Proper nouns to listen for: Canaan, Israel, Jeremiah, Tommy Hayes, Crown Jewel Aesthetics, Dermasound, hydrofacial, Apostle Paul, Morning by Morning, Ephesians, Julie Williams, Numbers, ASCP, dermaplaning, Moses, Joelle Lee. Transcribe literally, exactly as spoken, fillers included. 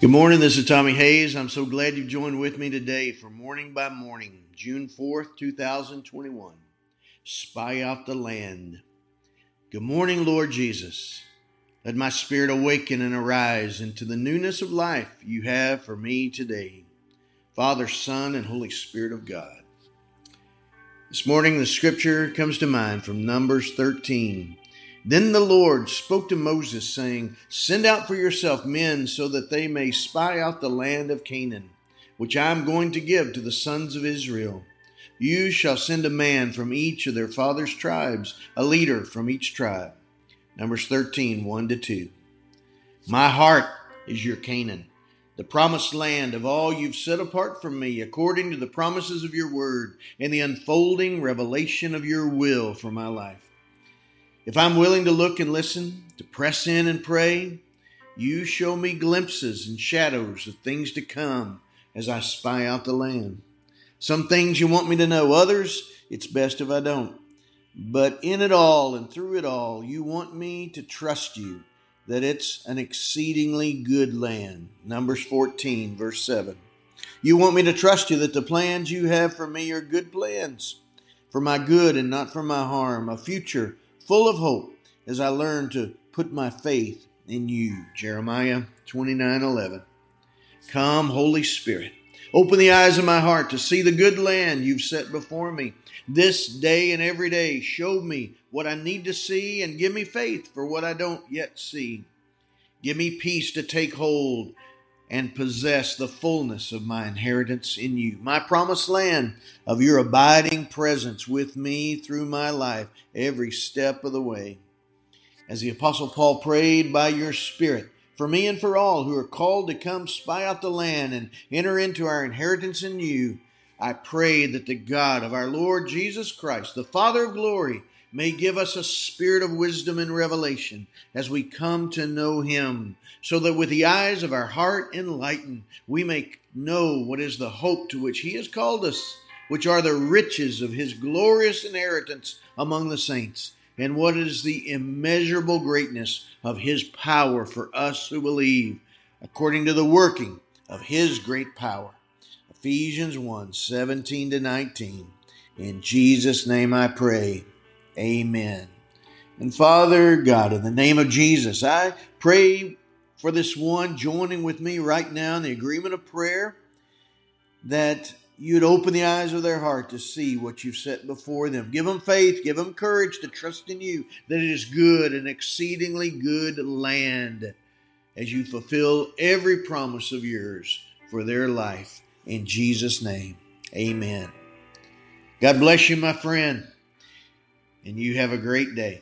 Good morning, this is Tommy Hayes. I'm so glad you've joined with me today for Morning by Morning, June fourth, two thousand twenty-one. Spy out the land. Good morning, Lord Jesus. Let my spirit awaken and arise into the newness of life you have for me today. Father, Son, and Holy Spirit of God. This morning, the scripture comes to mind from Numbers thirteen. Then the Lord spoke to Moses, saying, "Send out for yourself men so that they may spy out the land of Canaan, which I am going to give to the sons of Israel. You shall send a man from each of their father's tribes, a leader from each tribe." Numbers thirteen, one to two. My heart is your Canaan, the promised land of all you've set apart for me, according to the promises of your word and the unfolding revelation of your will for my life. If I'm willing to look and listen, to press in and pray, you show me glimpses and shadows of things to come as I spy out the land. Some things you want me to know, others it's best if I don't. But in it all and through it all, you want me to trust you that it's an exceedingly good land. Numbers fourteen, verse seven. You want me to trust you that the plans you have for me are good plans, for my good and not for my harm, a future full of hope as I learn to put my faith in you. Jeremiah twenty-nine, eleven. Come, Holy Spirit, open the eyes of my heart to see the good land you've set before me. This day and every day, show me what I need to see and give me faith for what I don't yet see. Give me peace to take hold and possess the fullness of my inheritance in you, my promised land of your abiding presence with me through my life, every step of the way. As the Apostle Paul prayed, by your Spirit, for me and for all who are called to come spy out the land and enter into our inheritance in you, I pray that the God of our Lord Jesus Christ, the Father of glory, may give us a spirit of wisdom and revelation as we come to know him, so that with the eyes of our heart enlightened, we may know what is the hope to which he has called us, which are the riches of his glorious inheritance among the saints, and what is the immeasurable greatness of his power for us who believe, according to the working of his great power. Ephesians one, seventeen to nineteen. In Jesus' name I pray. Amen. And Father God, in the name of Jesus, I pray for this one joining with me right now in the agreement of prayer, that you'd open the eyes of their heart to see what you've set before them. Give them faith, give them courage to trust in you, that it is good and exceedingly good land, as you fulfill every promise of yours for their life. In Jesus' name, amen. God bless you, my friend. And you have a great day.